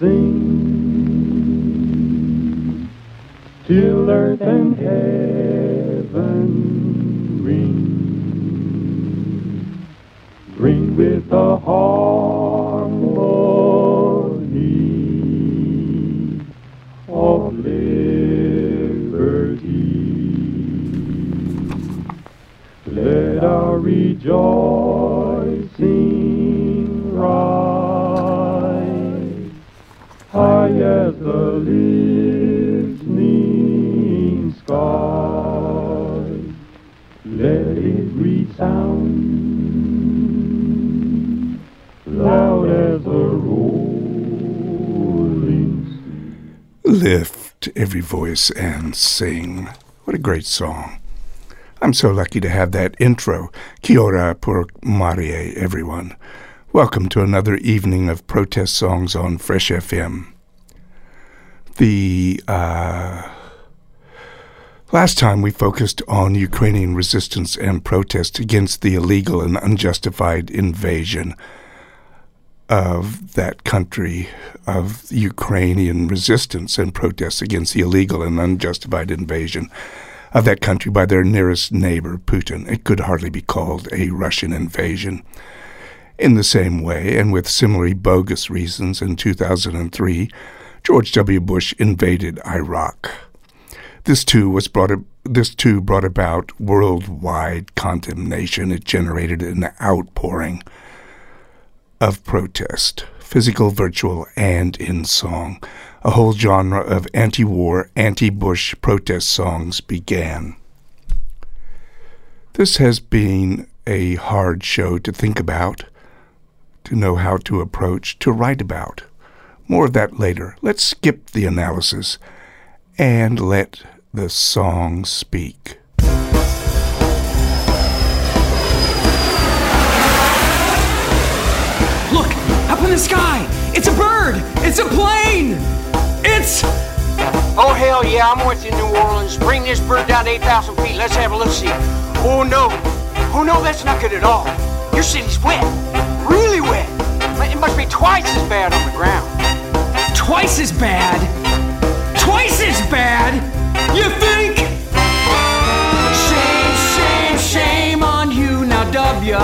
sing, till earth and heaven ring with a harmony of liberty. Let our rejoicing high as the listening sky, let it resound loud as a rolling sea. Lift every voice and sing. What a great song. I'm so lucky to have that intro. Kia ora por Marie, everyone. Welcome to another evening of protest songs on Fresh FM. The last time we focused on Ukrainian resistance and protest against the illegal and unjustified invasion of that country, of Ukrainian resistance and protest against the illegal and unjustified invasion of that country by their nearest neighbor, Putin. It could hardly be called a Russian invasion. In the same way, and with similarly bogus reasons, in 2003, George W. Bush invaded Iraq. This too brought about worldwide condemnation. It generated an outpouring of protest, physical, virtual, and in song. A whole genre of anti-war, anti-Bush protest songs began. This has been a hard show to think about, to know how to approach, to write about. More of that later. Let's skip the analysis and let the song speak. Look, up in the sky! It's a bird! It's a plane! It's... Oh, hell yeah, I'm with you, New Orleans. Bring this bird down to 8,000 feet. Let's have a look-see. Oh, no. Oh, no, that's not good at all. Your city's wet. Really wet. It must be twice as bad on the ground. Twice as bad? Twice as bad? You think? Shame, shame, shame on you now, W.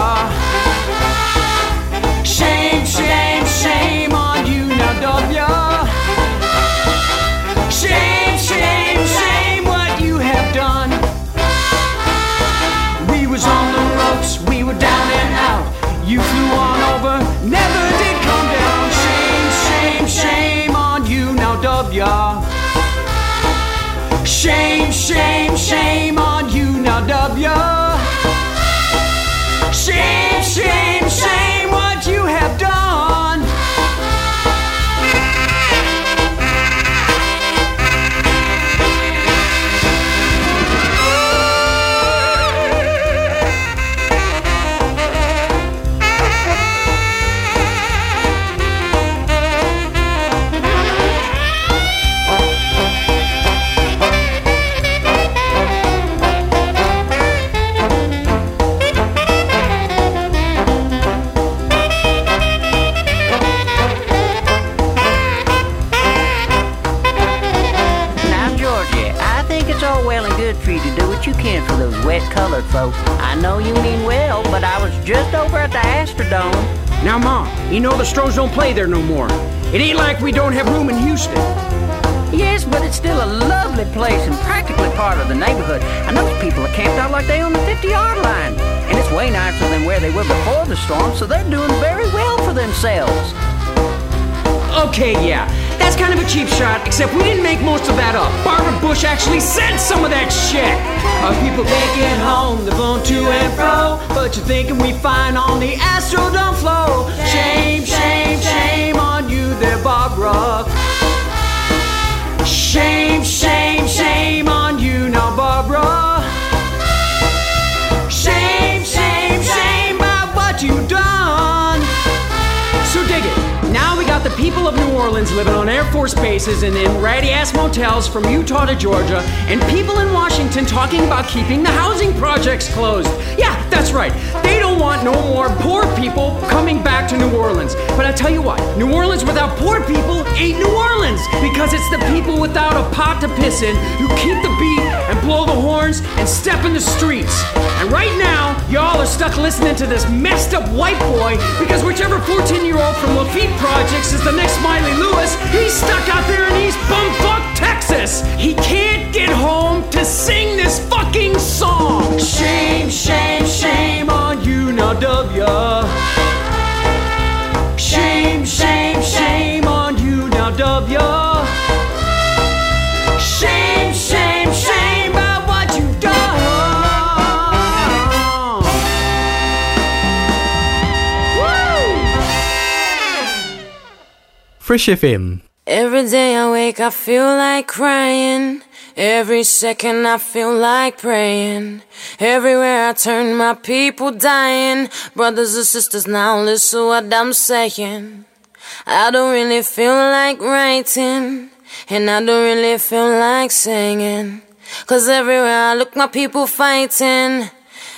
Shame, shame, shame on you now, W. Shame, shame, shame what you have done. We was on the ropes, we were down and out. You flew on over, never did come down. Shame, shame, shame on you now, W. Shame, shame, shame on you now, W. Shame, shame, shame what you have done. Colored folks. I know you mean well, but I was just over at the Astrodome. Now, Ma, you know the Stros don't play there no more. It ain't like we don't have room in Houston. Yes, but it's still a lovely place and practically part of the neighborhood. And those people are camped out like they on the 50-yard line. And it's way nicer than where they were before the storm, so they're doing very well for themselves. Okay, yeah. That's kind of a cheap shot, except we didn't make most of that up. Barbara Bush actually said some of that shit. Our people make it home, they're blown to and fro, but you're thinking we fine on the Astrodome floor. Shame, shame, shame on you, they're Barbara. Shame, shame, shame on you now, Barbara. Shame, shame, shame about what you've done. So dig it. Now we got the people of New Orleans living on Air Force bases and in ratty-ass motels from Utah to Georgia, and people in Washington talking about keeping the housing projects closed. Yeah, that's right. They don't want no more poor people coming back to New Orleans. But I tell you what, New Orleans without poor people ain't New Orleans, because it's the people without a pot to piss in who keep the beat and blow the horns and step in the streets. And right now, y'all are stuck listening to this messed up white boy because whichever 14-year-old from Lafitte Projects is the next Miley Lewis, he's stuck out there in East Bumfuck, Texas. He can't get home to sing this fucking song. Shame, shame, shame on you now, W. Shame, shame, shame on you now, W. Shame, shame, shame about what you've done. Woo! Fresh FM. Every day I wake, I feel like crying. Every second I feel like praying. Everywhere I turn, my people dying. Brothers and sisters, now listen to what I'm saying. I don't really feel like writing, and I don't really feel like singing, 'cause everywhere I look, my people fighting,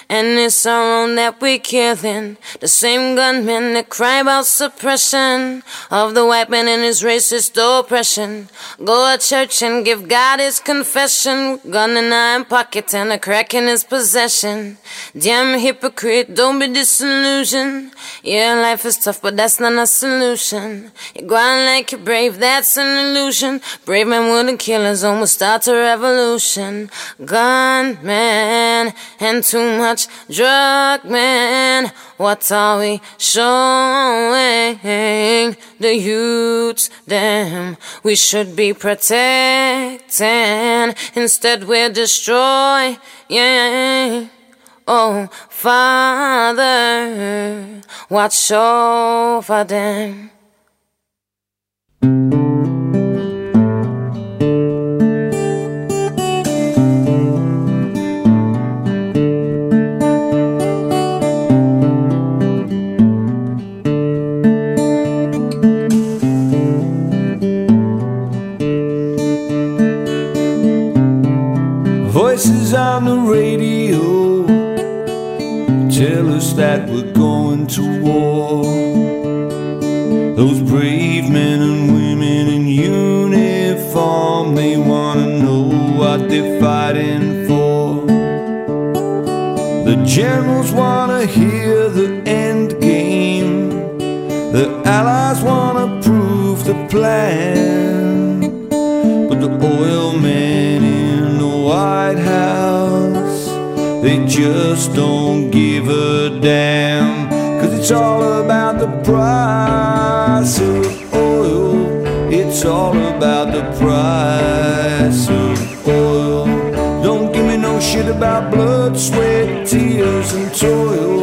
and it's our own that we killing. The same gunmen that cry about suppression of the white man and his racist oppression. Go to church and give God his confession. Gun in my pocket and a crack in his possession. Damn hypocrite, don't be disillusioned. Yeah, life is tough, but that's not a solution. You go out like you're brave, that's an illusion. Brave men wouldn't kill us, almost start a revolution. Gunmen and too much drug man, what are we showing the youths? Them we should be protecting, instead we're destroying. Oh Father, watch over them. Voices on the radio tell us that we're going to war. Those brave men and women in uniform, they want to know what they're fighting for. The generals want to hear the end game. The allies want to prove the plan. But the oil men in the White House, they just don't give a damn, 'cause it's all about the price of oil. It's all about the price of oil. Don't give me no shit about blood, sweat, tears and toil.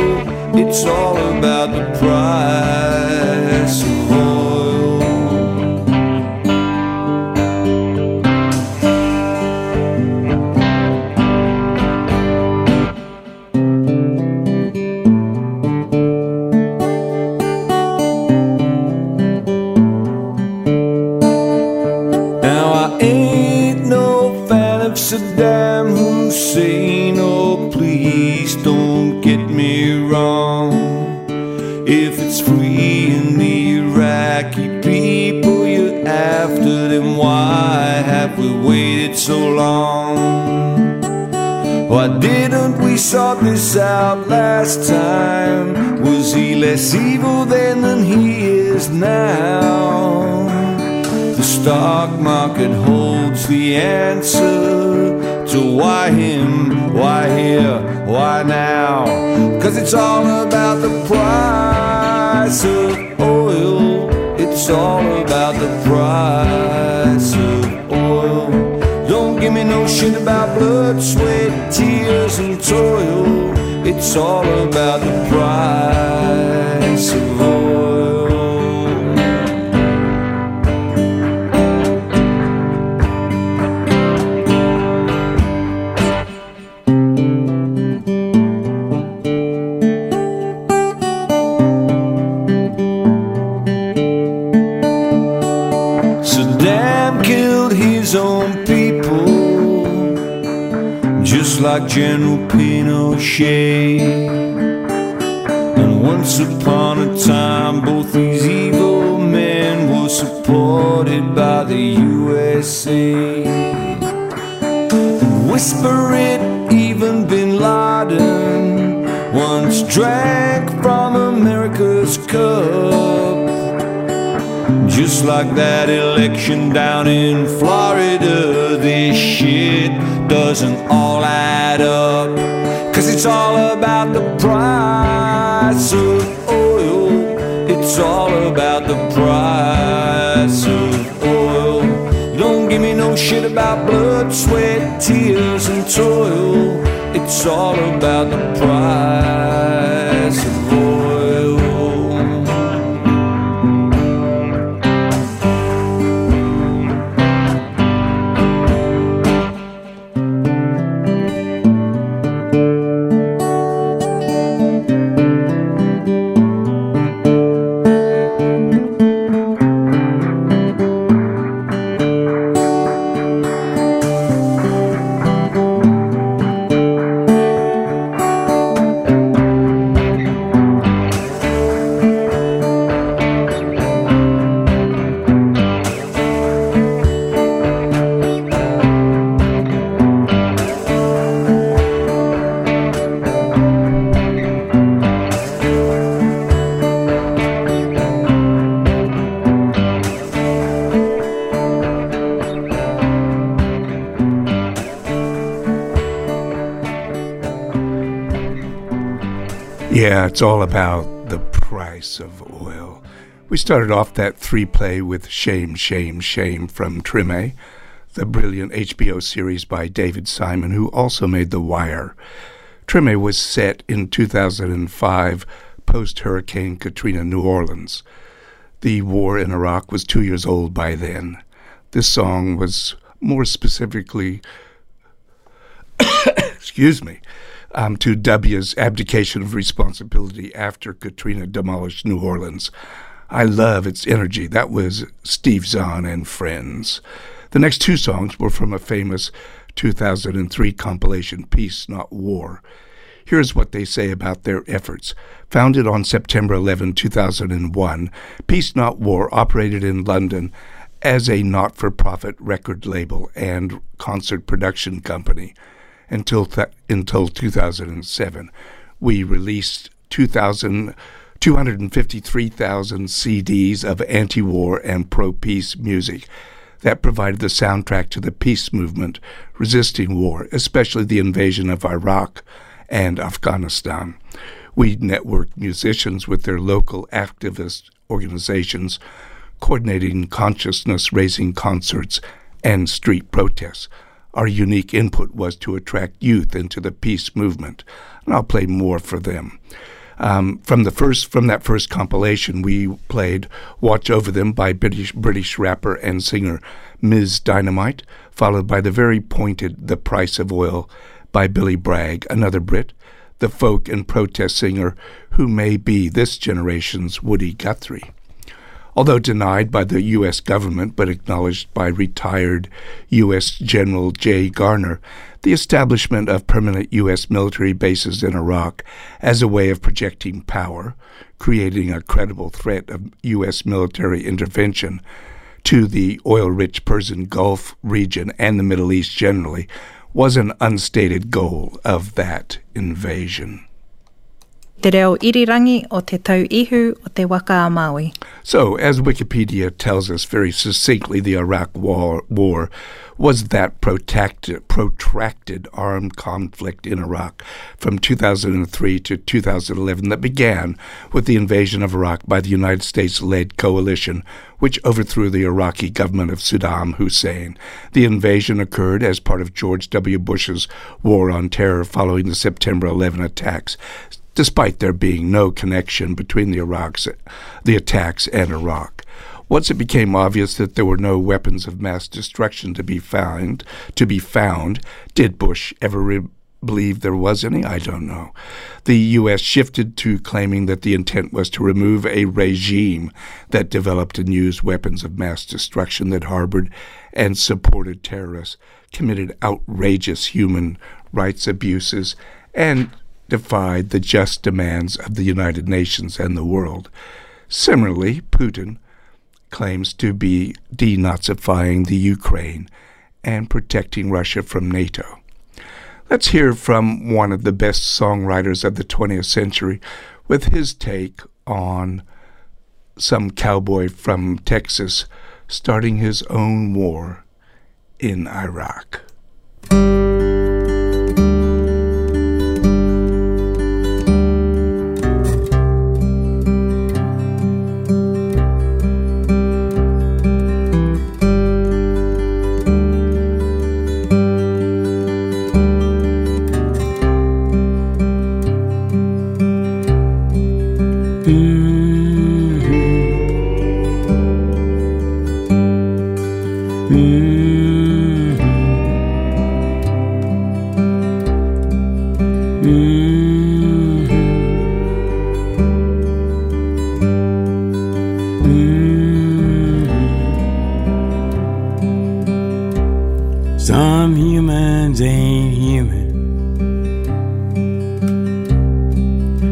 It's all about the price of oil. Saddam Hussein, oh please don't get me wrong. If it's freeing the Iraqi people you're after, then why have we waited so long? Why didn't we sort this out last time? Was he less evil then than he is now? The stock market holds the answer to why him, why here, why now. 'Cause it's all about the price of oil. It's all about the price of oil. Don't give me no shit about blood, sweat, tears and toil. It's all about the price of oil. his own people, just like General Pinochet. And once upon a time, both these evil men were supported by the USA. And whisper it, even Bin Laden once drank from America's cup, just like that election down in Florida. This shit doesn't all add up, 'cause it's all about the price of oil. It's all about the price of oil. Don't give me no shit about blood, sweat, tears and toil. It's all about the price of oil. Yeah, it's all about the price of oil. We started off that three-play with Shame, Shame, Shame from Treme, the brilliant HBO series by David Simon, who also made The Wire. Treme was set in 2005, post-Hurricane Katrina, New Orleans. The war in Iraq was 2 years old by then. This song was more specifically, to W's abdication of responsibility after Katrina demolished New Orleans. I love its energy. That was Steve Zahn and Friends. The next two songs were from a famous 2003 compilation, Peace Not War. Here's what they say about their efforts. Founded on September 11, 2001, Peace Not War operated in London as a not-for-profit record label and concert production company. Until 2007, we released 253,000 CDs of anti-war and pro-peace music that provided the soundtrack to the peace movement resisting war, especially the invasion of Iraq and Afghanistan. We networked musicians with their local activist organizations, coordinating consciousness-raising concerts and street protests. Our unique input was to attract youth into the peace movement, and I'll play more for them. From that first compilation, we played Watch Over Them by British rapper and singer Ms. Dynamite, followed by the very pointed The Price of Oil by Billy Bragg, another Brit, the folk and protest singer who may be this generation's Woody Guthrie. Although denied by the U.S. government but acknowledged by retired U.S. General J. Garner, the establishment of permanent U.S. military bases in Iraq as a way of projecting power, creating a credible threat of U.S. military intervention to the oil-rich Persian Gulf region and the Middle East generally, was an unstated goal of that invasion. Te reo irirangi o te tau'ihu o te waka a Māui. So, as Wikipedia tells us very succinctly, the Iraq war was that protracted armed conflict in Iraq from 2003 to 2011 that began with the invasion of Iraq by the United States-led coalition, which overthrew the Iraqi government of Saddam Hussein. The invasion occurred as part of George W. Bush's war on terror following the September 11 attacks, despite there being no connection between the attacks and Iraq. Once it became obvious that there were no weapons of mass destruction to be found, did Bush ever re- believe there was any. I don't know. The U.S. shifted to claiming that the intent was to remove a regime that developed and used weapons of mass destruction that harbored and supported terrorists, committed outrageous human rights abuses, and defied the just demands of the United Nations and the world. Similarly, Putin claims to be denazifying the Ukraine and protecting Russia from NATO. Let's hear from one of the best songwriters of the 20th century with his take on some cowboy from Texas starting his own war in Iraq.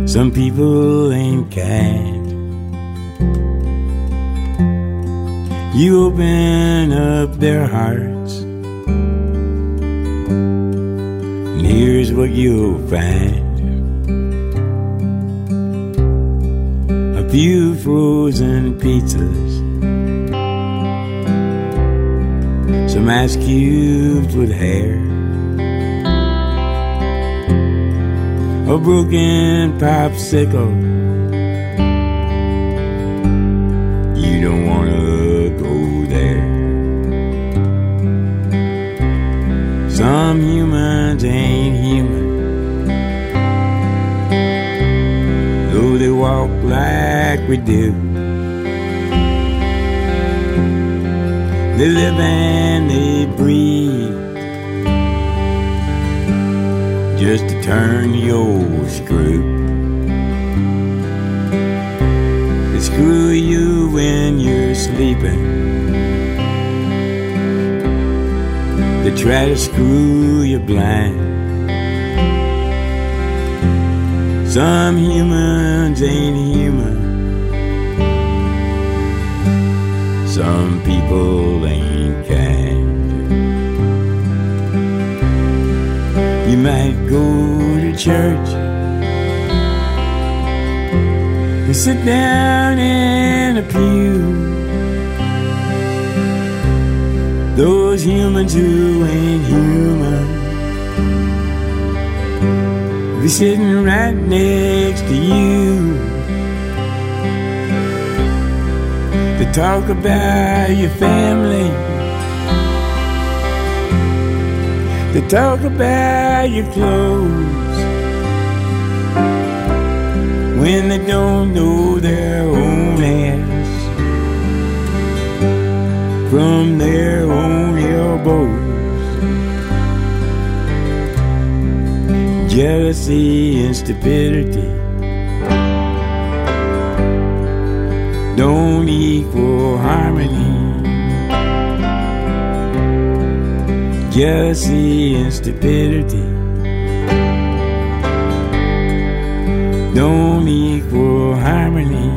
Some people ain't kind. You open up their hearts, and here's what you'll find: a few frozen pizzas, some ice cubes with hair, a broken popsicle you don't wanna go there. Some humans ain't human, though they walk like we do. They live and they breathe just to turn the old screw. They screw you when you're sleeping, they try to screw you blind. Some humans ain't human, some people ain't kind. You might go to church and sit down in a pew. Those humans who ain't human, they're sitting right next to you. They talk about your family, they talk about your clothes, when they don't know their own ass from their own elbows. Jealousy and stupidity don't equal harmony. Jealousy and stupidity don't equal harmony.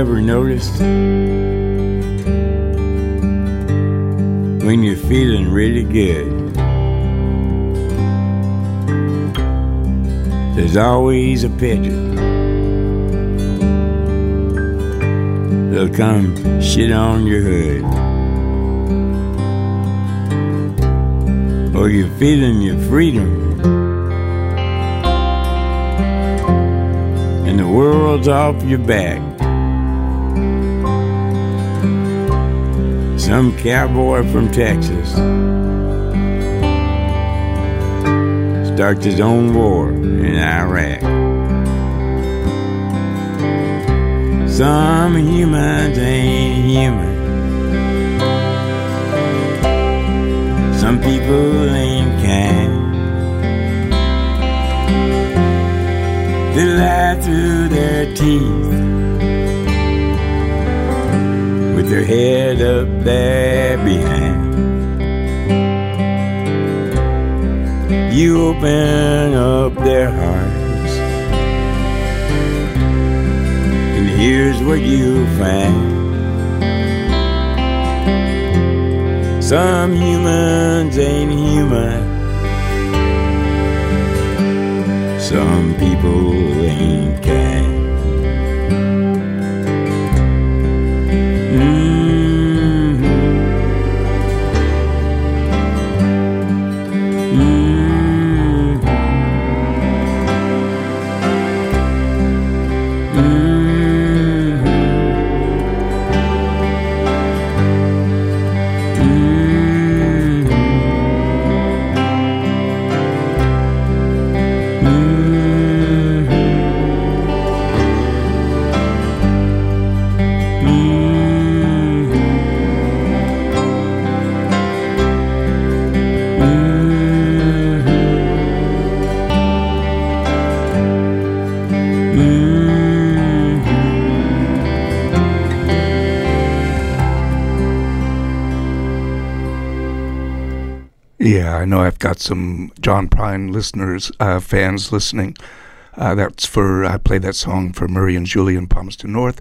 ever noticed when you're feeling really good? There's always a pigeon that'll come shit on your hood. Or you're feeling your freedom and the world's off your back. Some cowboy from Texas starts his own war in Iraq. Some humans ain't human. Some people ain't kind. They lie through their teeth with their head up there behind. You open up their hearts, and here's what you find. Some humans ain't human. Some people ain't kind. I know I've got some John Prine listeners, fans listening. That's for, I played that song for Murray and Julie in Palmerston North,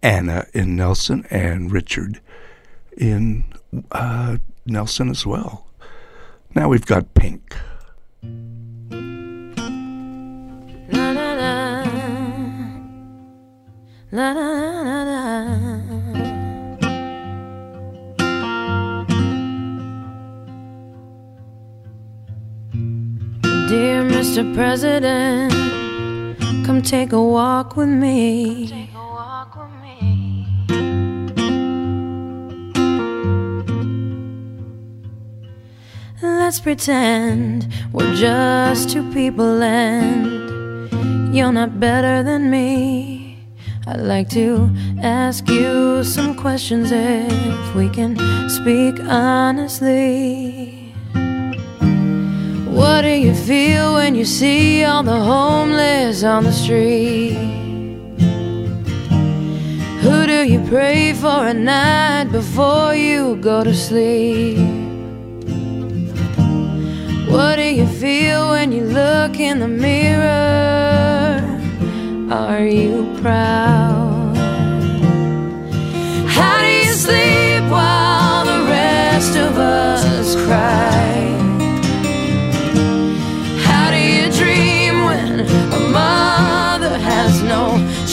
Anna in Nelson, and Richard in Nelson as well. Now we've got Pink. La la la. La la la la. Dear Mr. President, come take a walk with me. Take a walk with me. Let's pretend we're just two people and you're not better than me. I'd like to ask you some questions if we can speak honestly. What do you feel when you see all the homeless on the street? Who do you pray for at night before you go to sleep? What do you feel when you look in the mirror? Are you proud? How do you sleep while the rest of us cry?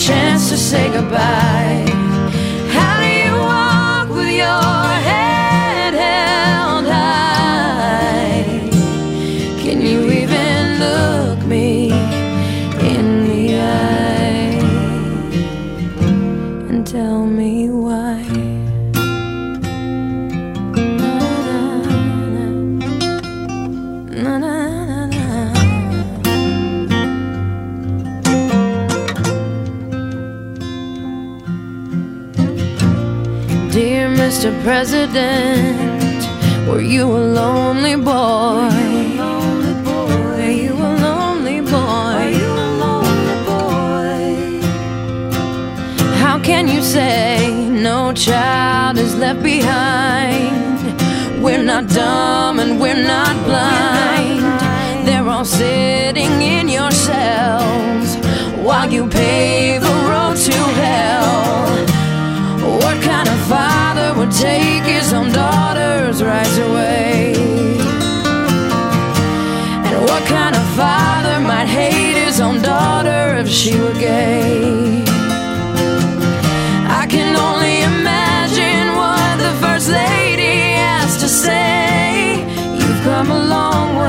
Chance to say goodbye. How do you walk with your head held high? Can you even look me in the eye and tell me why? Na, na, na. Na, na. Mr. President, were you a lonely boy? Were you a lonely boy? How can you say no child is left behind? We're not dumb and we're not blind. They're all sitting in your cells while you pave a road to hell. take his own daughter's rights away. And what kind of father might hate his own daughter if she were gay? I can only imagine what the First Lady has to say. You've come a long way.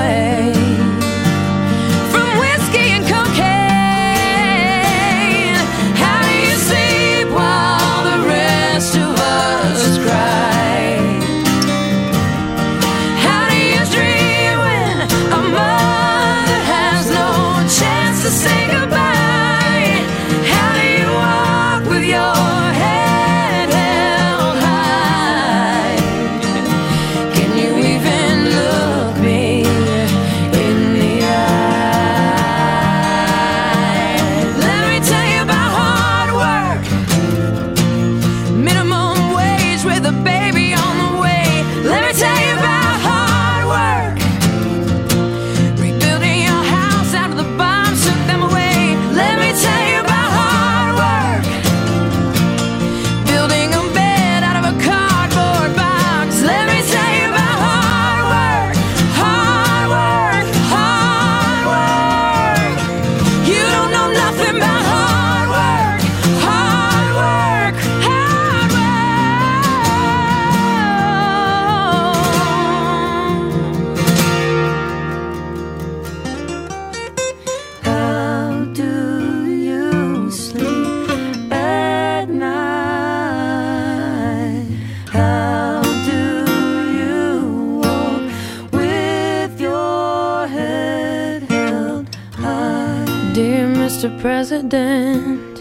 President,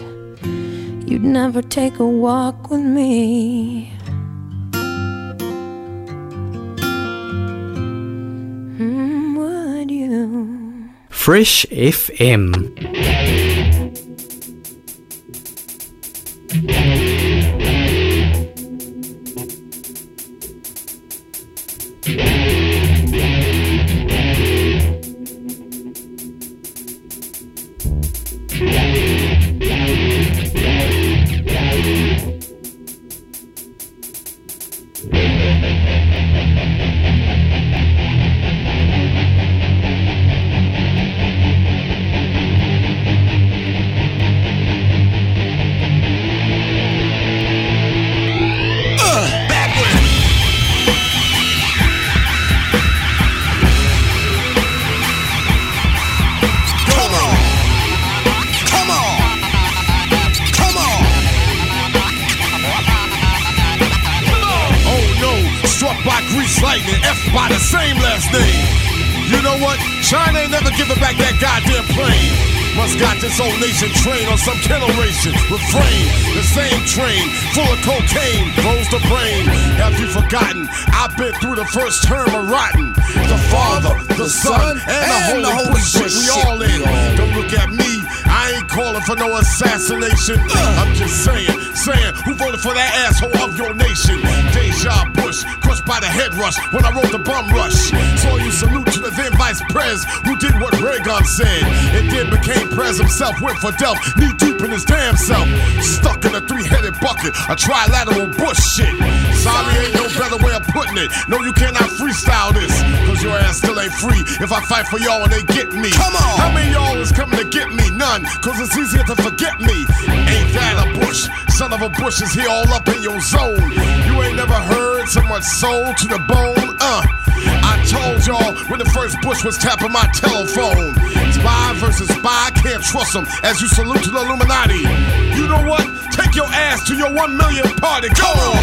you'd never take a walk with me. Would you? Fresh FM. First term of rotten. The Father, the Son, and the Holy Spirit. We all in. Don't look at me. I ain't calling for no assassination. I'm just saying, who voted for that asshole of your nation? Deja Bush, crushed by the head rush when I wrote the bum rush. So you salute to the then Vice Prez who did what Reagan said. And then became Prez himself, went for Delph, knee deep in his damn self. Stuck in a three-headed bucket, a trilateral Bush shit. Sorry, ain't no better way of putting it. No, you cannot freestyle this, cause your ass still ain't free. If I fight for y'all and they get me, come on. How many y'all is coming to get me? None, cause it's easier to forget me. Ain't that a Bush? Son of a Bush is here all up in your zone. You ain't never heard so much soul to the bone. I told y'all when the first Bush was tapping my telephone. Spy versus spy, can't trust them as you salute to the Illuminati. You know what? Take your ass to your 1 million party. Go on!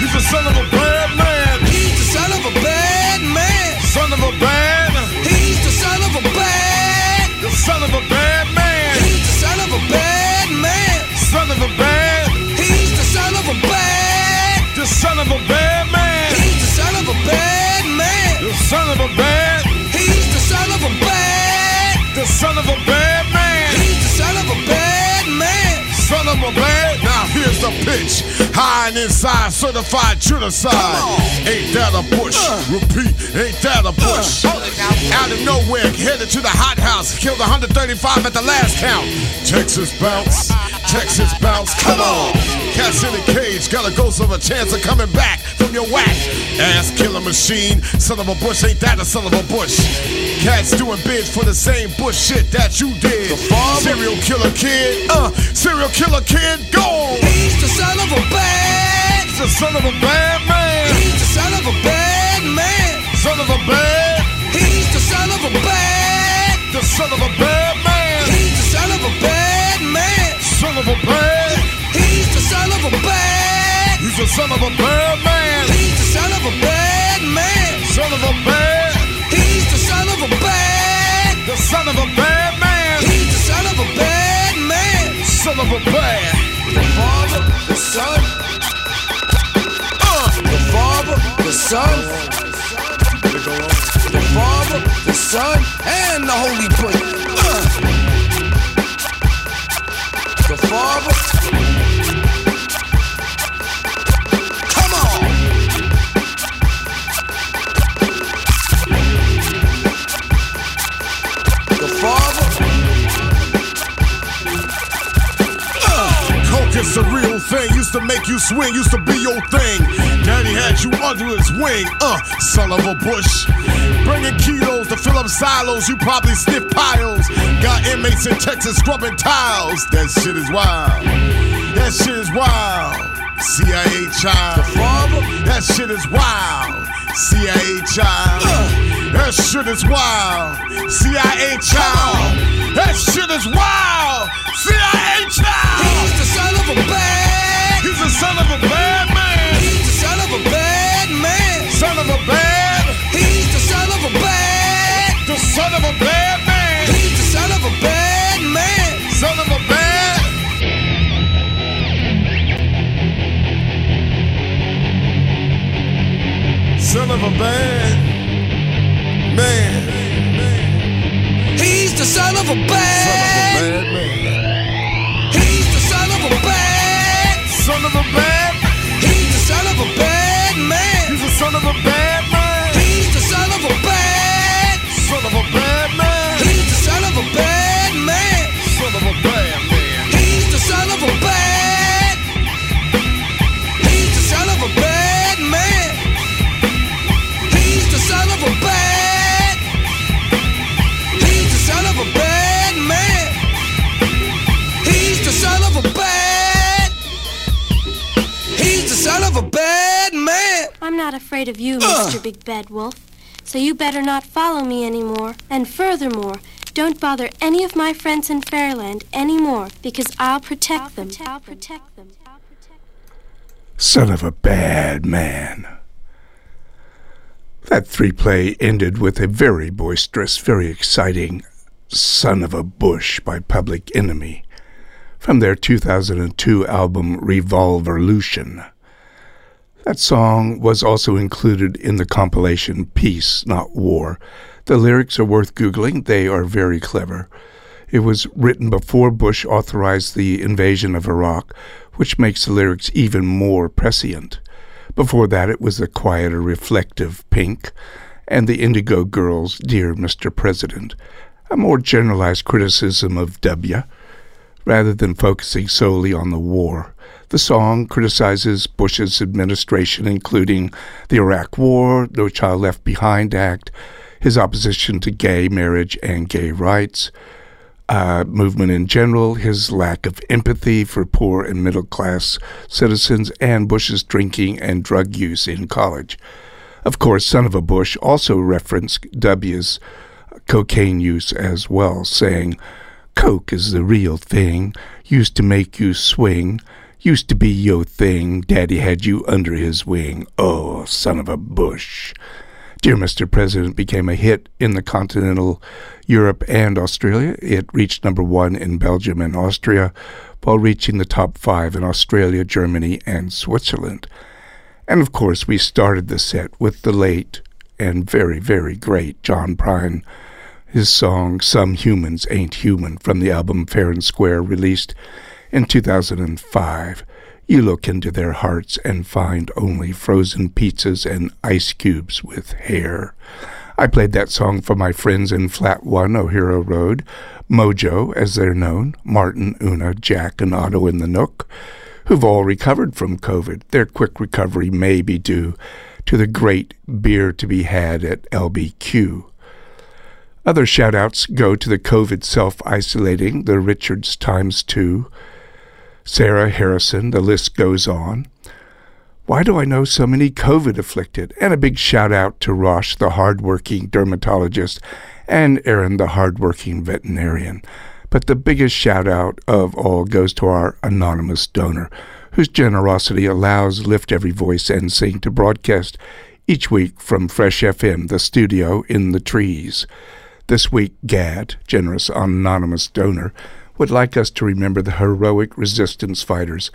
He's the son of a bad man. He's the son of a bad man. Son of a bad. He's the son of a bad. The son of a bad man. He's the son of a bad man. Son of a bad. He's the son of a bad. The son of a bad man. He's the son of a bad man. The son of a bad. He's the son of a bad. The son of a bad man. He's the son of a bad man. Son of a bad. Now here's the pitch. High and inside, certified genocide. Ain't that a Bush? Repeat, ain't that a Bush? Out of nowhere, headed to the hot house. Killed 135 at the last count. Texas bounce, Texas bounce. Come on. cats in a cage, got a ghost of a chance of coming back from your whack ass killer machine. Son of a Bush, ain't that a son of a Bush? Cats doing bids for the same Bush shit that you did. The farm serial killer kid, go! He's the son of a bad, he's the son of a bad man. He's the son of a bad man, son of a bad. He's the son of a bad, the son of a bad man. He's the son of a bad man, son of a bad. He's the son of a bad, he's the son of a bad man. He's the son of a bad man, son of a bad. He's the son of a bad, the son of a bad man. He's the son of a bad man, son of a bad. The father, the son, the father, the son, the Father, the Son, and the Holy Spirit. The Father. Come on. The Father. Coke is a real thing. Used to make you swing. Used to be your thing. Daddy had you under his wing. Son of a Bush. Bringing kilos to fill up silos, you probably sniff piles. Got inmates in Texas scrubbing tiles. That shit is wild. That shit is wild. CIA child. The father. That shit is wild. CIA child. That shit is wild. CIA child. That shit is wild. CIA child. He's the son of a bad. He's the son of a bad man. He's the son of a bad man. Son of a bad. He's the son of a bad, the son of a bad man. He's the son of a bad man, son of a bad. Son of a bad man. He's the son of a bad, son of a bad man. He's the son of a bad, son of a bad. He's the son of a bad man. He's the son of a bad man. Son of a bad, son of a bad man. He's the son of a bad man, son of a bad man. He's the son of a bad. He's the son of a bad man. He's the son of a bad. He's the son of a bad man. He's the son of a bad. He's the son of a bad man. I'm not afraid of you, Mr. Big Bad Wolf. So you better not follow me anymore. And furthermore, don't bother any of my friends in Fairland anymore, because I'll protect them. I'll protect them. Son of a bad man. That three-play ended with a very boisterous, very exciting Son of a Bush by Public Enemy from their 2002 album Revolverolution. That song was also included in the compilation Peace Not War. The lyrics are worth Googling. They are very clever. It was written before Bush authorized the invasion of Iraq, which makes the lyrics even more prescient. Before that, it was the quieter, reflective Pink and the Indigo Girls' Dear Mr. President, a more generalized criticism of W, rather than focusing solely on the war. The song criticizes Bush's administration, including the Iraq War, No Child Left Behind Act, his opposition to gay marriage and gay rights, movement in general, his lack of empathy for poor and middle-class citizens, and Bush's drinking and drug use in college. Of course, Son of a Bush also referenced W's cocaine use as well, saying, "Coke is the real thing, used to make you swing, used to be your thing, Daddy had you under his wing, oh, son of a Bush." Dear Mr. President became a hit in the continental Europe and Australia. It reached number 1 in Belgium and Austria, while reaching the top 5 in Australia, Germany, and Switzerland. And of course, we started the set with the late and very, very great John Prine, his song Some Humans Ain't Human from the album Fair and Square, released in 2005, you look into their hearts and find only frozen pizzas and ice cubes with hair. I played that song for my friends in Flat 1, O'Hara Road, Mojo, as they're known, Martin, Una, Jack, and Otto in the Nook, who've all recovered from COVID. Their quick recovery may be due to the great beer to be had at LBQ. Other shout-outs go to the COVID self-isolating, the Richards ×2, Sarah Harrison, the list goes on. Why do I know so many COVID afflicted? And a big shout-out to Rosh, the hard-working dermatologist, and Aaron, the hard-working veterinarian. But the biggest shout-out of all goes to our anonymous donor, whose generosity allows Lift Ev'ry Voice and Sing to broadcast each week from Fresh FM, the studio in the trees. This week, Gad, generous anonymous donor, would like us to remember the heroic resistance fighters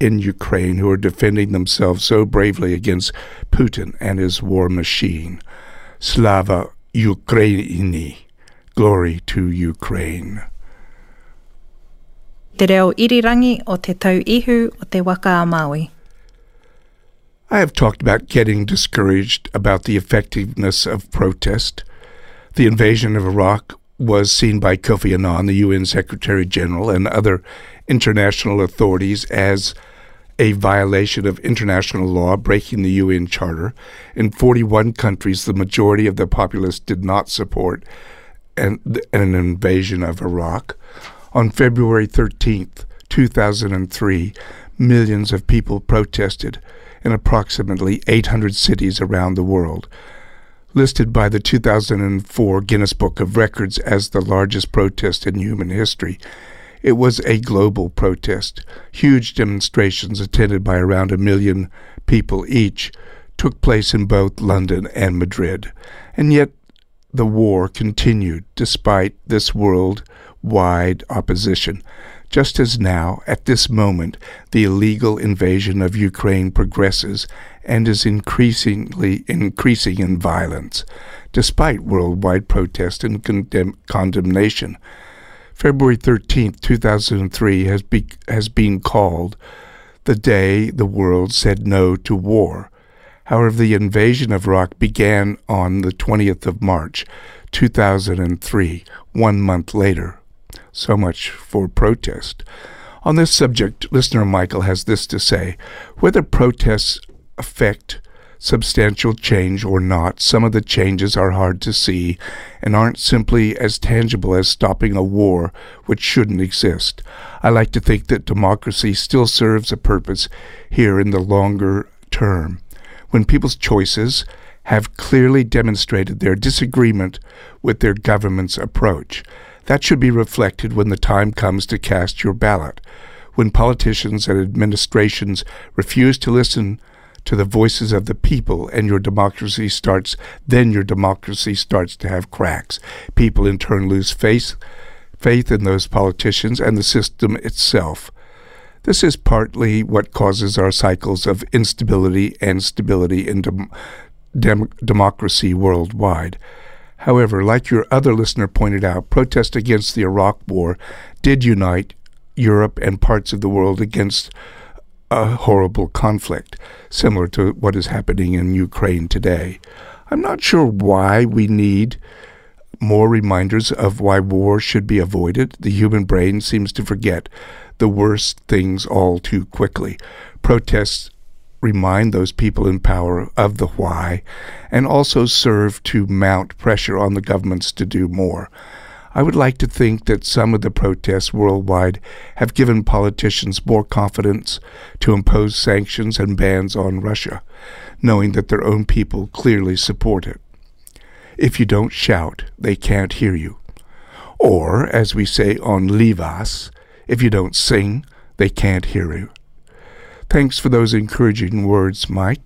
in Ukraine who are defending themselves so bravely against Putin and his war machine. Slava Ukraini. Glory to Ukraine. Te reo irirangi o te tau'ihu o te waka a Māui. I have talked about getting discouraged about the effectiveness of protest. The invasion of Iraq was seen by Kofi Annan, the UN Secretary General, and other international authorities as a violation of international law, breaking the UN Charter. In 41 countries, the majority of the populace did not support an invasion of Iraq. On February 13th, 2003, millions of people protested in approximately 800 cities around the world. Listed by the 2004 Guinness Book of Records as the largest protest in human history, it was a global protest. Huge demonstrations attended by around 1 million people each took place in both London and Madrid. And yet the war continued despite this worldwide opposition. Just as now, at this moment, the illegal invasion of Ukraine progresses and is increasing in violence, despite worldwide protest and condemnation. February 13, 2003 has been called the day the world said no to war. However, the invasion of Iraq began on the 20th of March, 2003, 1 month later. So much for protest. On this subject, listener Michael has this to say. Whether protests affect substantial change or not, some of the changes are hard to see and aren't simply as tangible as stopping a war which shouldn't exist. I like to think that democracy still serves a purpose here in the longer term. When people's choices have clearly demonstrated their disagreement with their government's approach, that should be reflected when the time comes to cast your ballot. When politicians and administrations refuse to listen to the voices of the people and your democracy starts to have cracks. People in turn lose faith in those politicians and the system itself. This is partly what causes our cycles of instability and stability in democracy worldwide. However, like your other listener pointed out, protest against the Iraq war did unite Europe and parts of the world against a horrible conflict, similar to what is happening in Ukraine today. I'm not sure why we need more reminders of why war should be avoided. The human brain seems to forget the worst things all too quickly. Protests remind those people in power of the why, and also serve to mount pressure on the governments to do more. I would like to think that some of the protests worldwide have given politicians more confidence to impose sanctions and bans on Russia, knowing that their own people clearly support it. If you don't shout, they can't hear you. Or, as we say on Livas, if you don't sing, they can't hear you. Thanks for those encouraging words, Mike.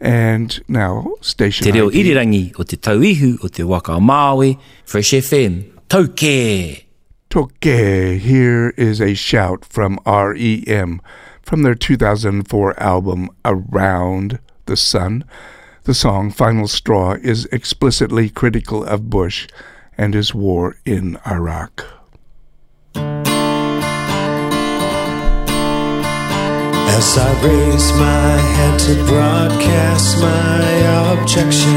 And now, station. Te reo irirangi o te tauihu o te waka a Māui, Fresh FM, Tauke. Tauke. Here is a shout from REM from their 2004 album Around the Sun. The song Final Straw is explicitly critical of Bush and his war in Iraq. As I raise my hand to broadcast my objection,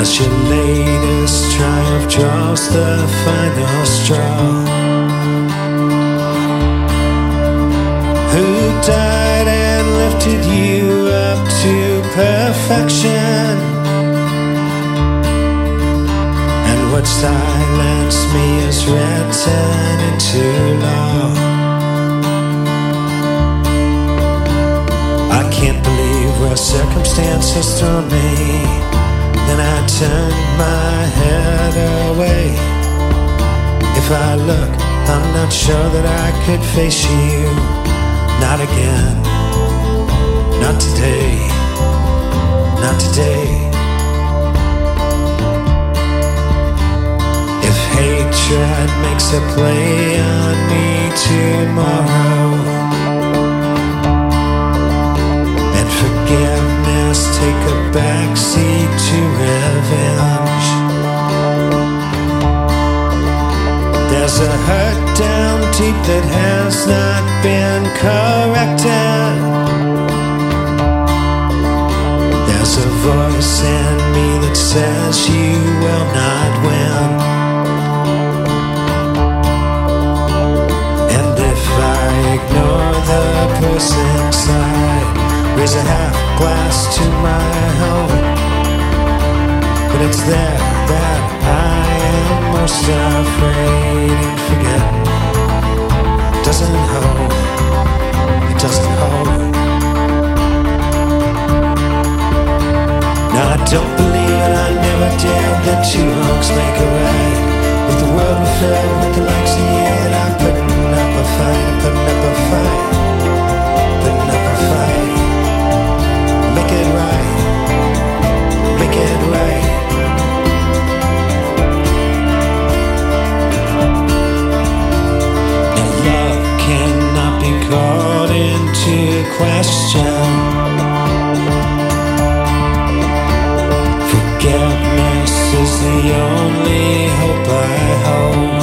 as your latest triumph draws the final straw, who died and lifted you up to perfection. And what silenced me is written into law. I can't believe where circumstances threw me, then I turned my head away. If I look, I'm not sure that I could face you. Not again. Not today. Not today. If hatred makes a play on me tomorrow, and forgiveness take a backseat to revenge, there's a hurt down deep that has not been corrected. There's a voice in me that says you will not win. And if I ignore the person inside, raise a half glass to my own, but it's there that I am most afraid and forget. It doesn't hold, it doesn't hold. Now I don't believe it, I never did, that two wrongs make a right. If the world were filled with the likes of you, that I'm putting up a fight, putting up a fight, putting up a fight. Make it right, make it right. Called into question, forgiveness is the only hope I hold.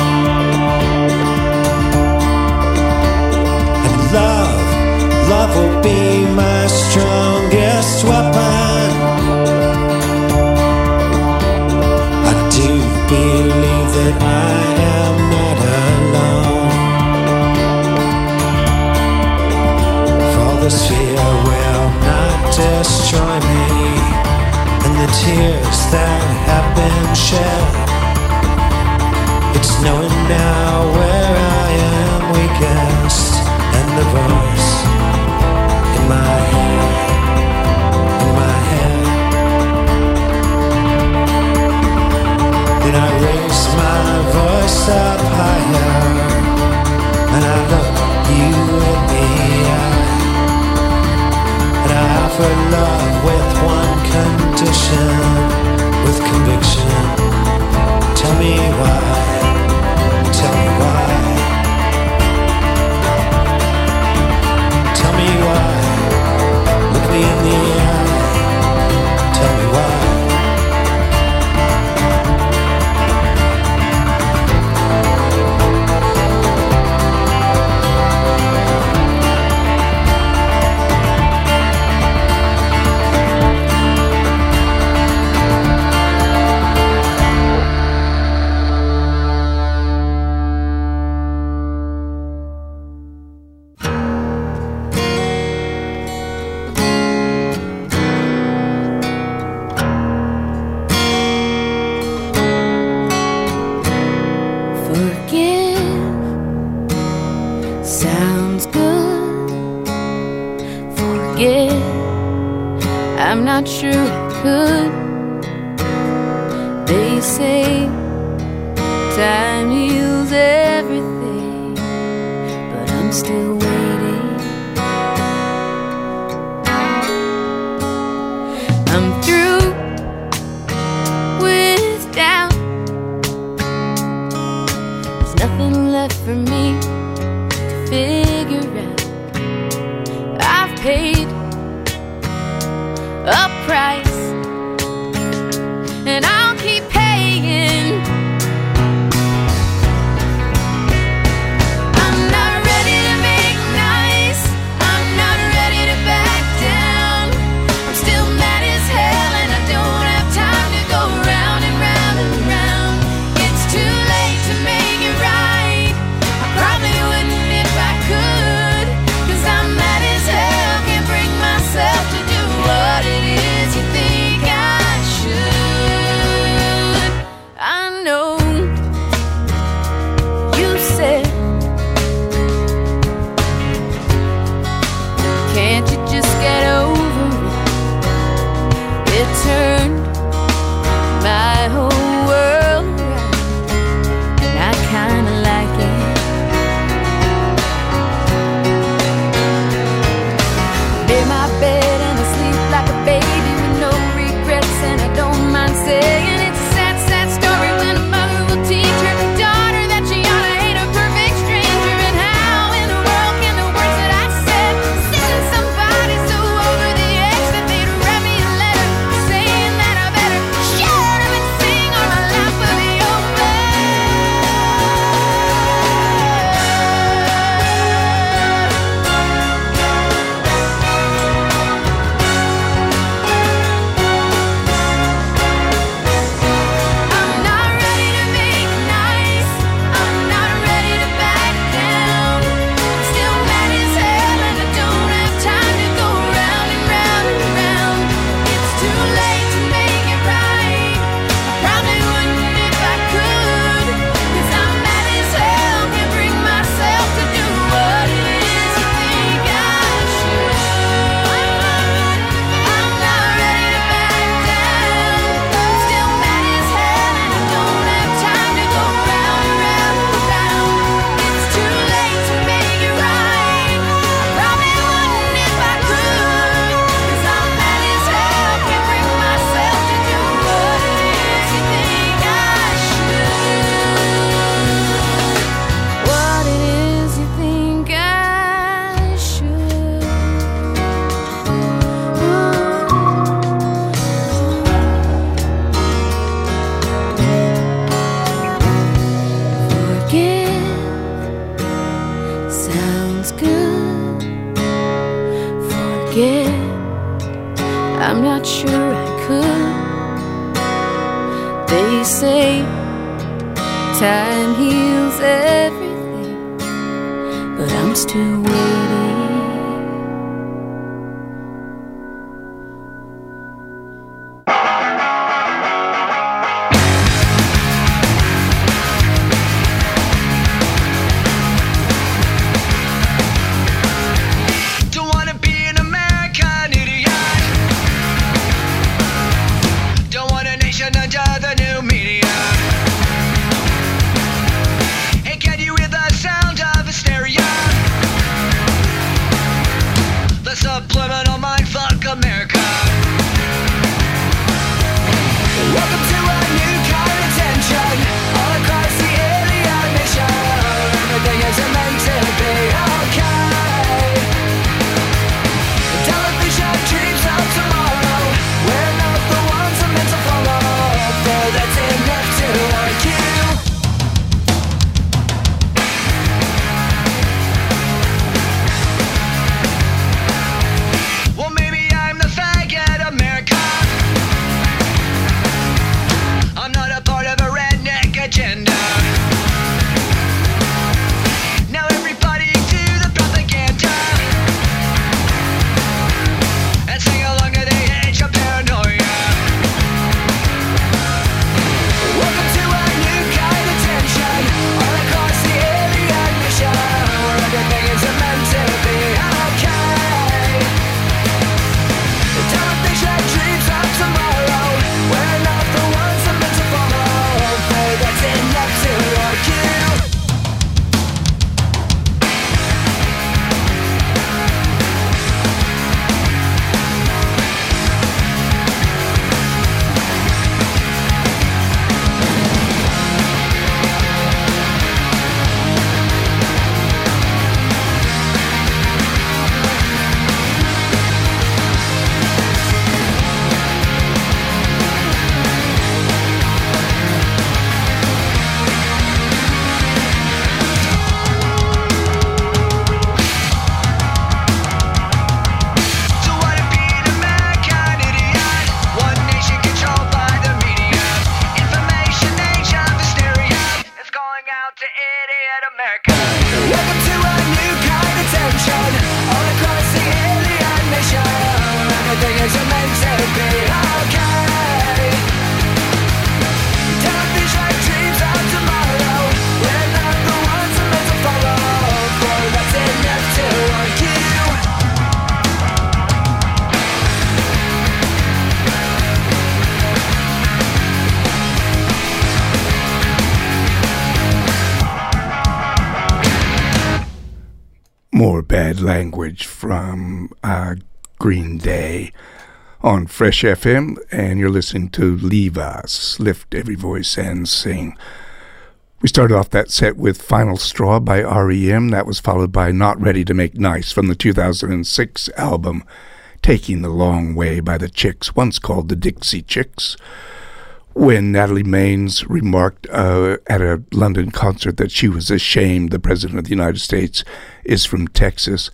And love will be my strongest weapon. I do believe that I am not alone. This fear will not destroy me, and the tears that have been shed, it's knowing now where I am weakest, and the voice in my head, in my head. Then I raise my voice up higher, and I look you in the eye. I offer love with one condition, with conviction. Tell me why, tell me why. Tell me why, look me in the eye. Tell me why. I'm not sure I could. They say time heals everything, but I'm still language from Green Day on Fresh FM, and you're listening to Leave Us, Lift Every Voice and Sing. We started off that set with Final Straw by REM. That was followed by Not Ready to Make Nice from the 2006 album Taking the Long Way by the Chicks, once called the Dixie Chicks, when Natalie Maines remarked at a London concert that she was ashamed the President of the United States is from Texas.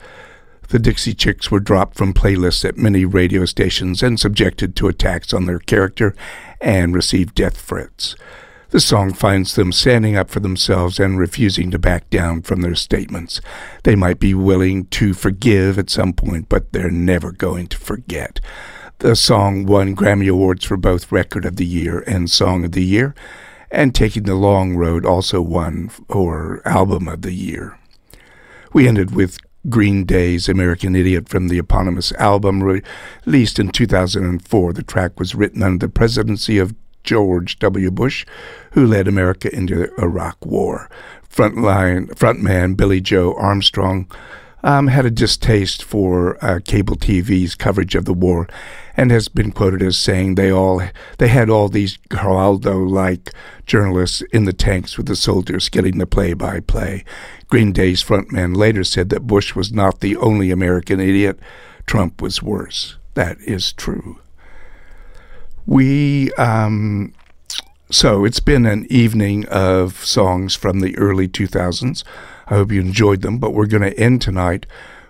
The Dixie Chicks were dropped from playlists at many radio stations and subjected to attacks on their character and received death threats. The song finds them standing up for themselves and refusing to back down from their statements. They might be willing to forgive at some point, but they're never going to forget. The song won Grammy Awards for both Record of the Year and Song of the Year, and Taking the Long Road also won for Album of the Year. We ended with Green Day's American Idiot from the eponymous album released in 2004. The track was written under the presidency of George W. Bush, who led America into the Iraq War. Frontman Billy Joe Armstrong had a distaste for cable TV's coverage of the war, and has been quoted as saying they had all these Geraldo-like journalists in the tanks with the soldiers getting the play-by-play. Green Day's frontman later said that Bush was not the only American idiot. Trump was worse. That is true. So it's been an evening of songs from the early 2000s. I hope you enjoyed them, but we're going to end tonight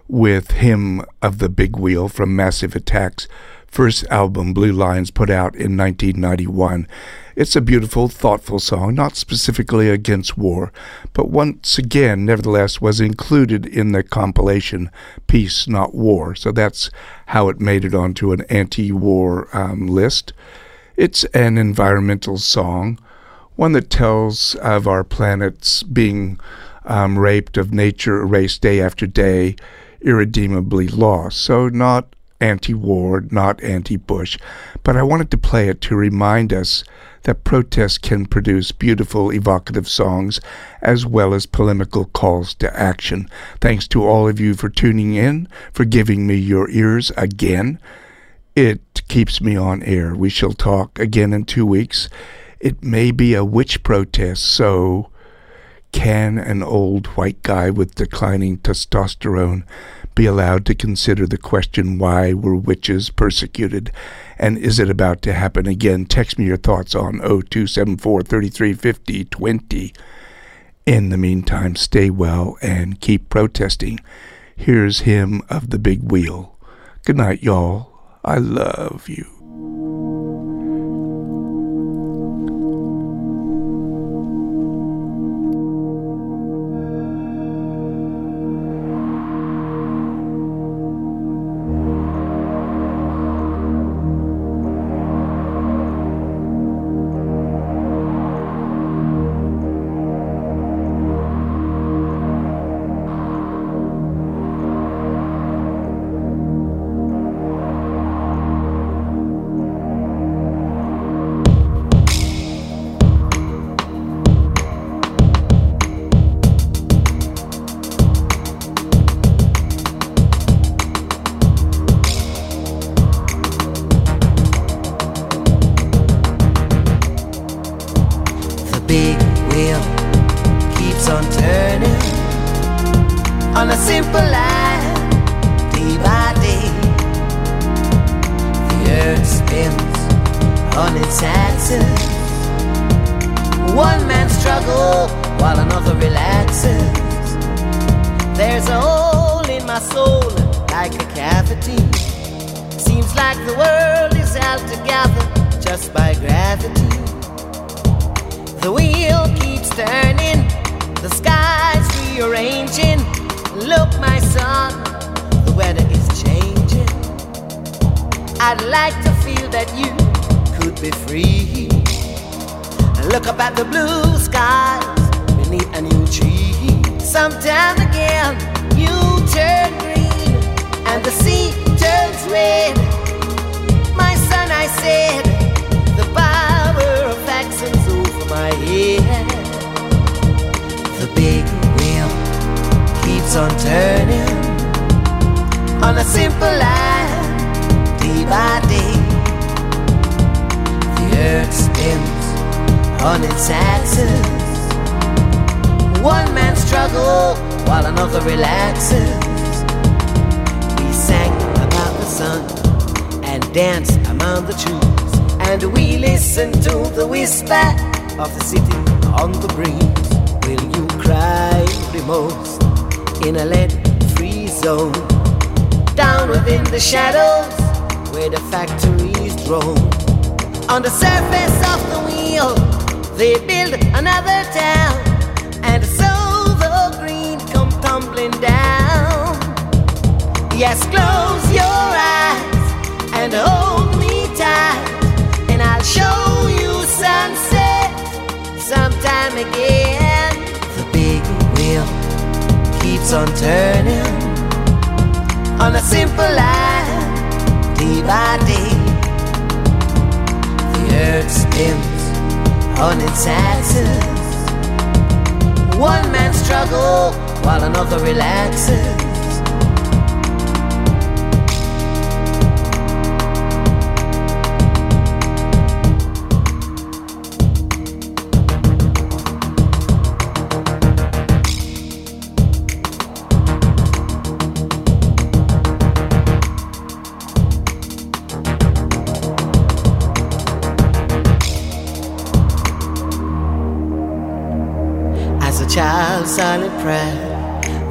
with Hymn of the Big Wheel from Massive Attack's first album, Blue Lines, put out in 1991. It's a beautiful, thoughtful song, not specifically against war, but once again, nevertheless, was included in the compilation Peace Not War. So that's how it made it onto an anti-war list. It's an environmental song, one that tells of our planet's being raped, of nature erased day after day, irredeemably lost. So not anti-war, not anti-Bush, but I wanted to play it to remind us that protests can produce beautiful, evocative songs, as well as polemical calls to action. Thanks to all of you for tuning in, for giving me your ears again. It keeps me on air. We shall talk again in 2 weeks. It may be a witch protest, so can an old white guy with declining testosterone be allowed to consider the question, why were witches persecuted? And is it about to happen again? Text me your thoughts on 0274-3350-20. In the meantime, stay well and keep protesting. Here's Hymn of the Big Wheel. Good night, y'all. I love you.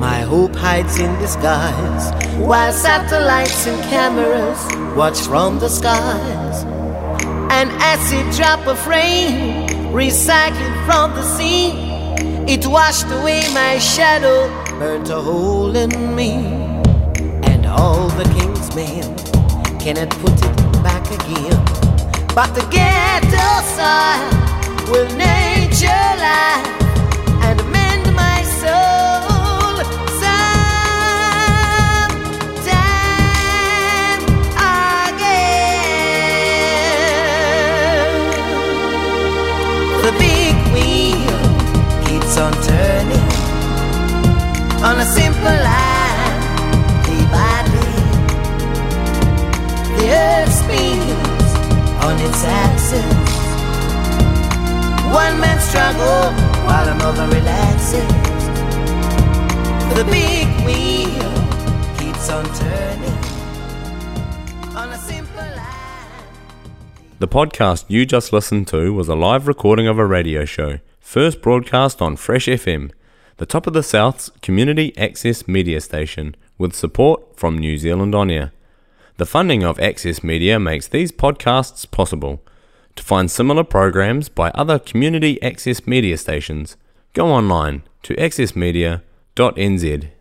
My hope hides in the skies, while satellites and cameras watch from the skies. An acid drop of rain, recycled from the sea, it washed away my shadow, burnt a hole in me. And all the king's men cannot put it back again, but the ghetto soil will nature lie and mend my soul. Sometime again, the big wheel keeps on turning on a simple line, day by day. The earth spins on its axis. One man struggles while another relaxes. The big wheel keeps on turning on a simple line. The podcast you just listened to was a live recording of a radio show, first broadcast on Fresh FM, the top of the South's community access media station, with support from New Zealand on Air. The funding of Access Media makes these podcasts possible. To find similar programs by other community access media stations, go online to accessmedia.nz.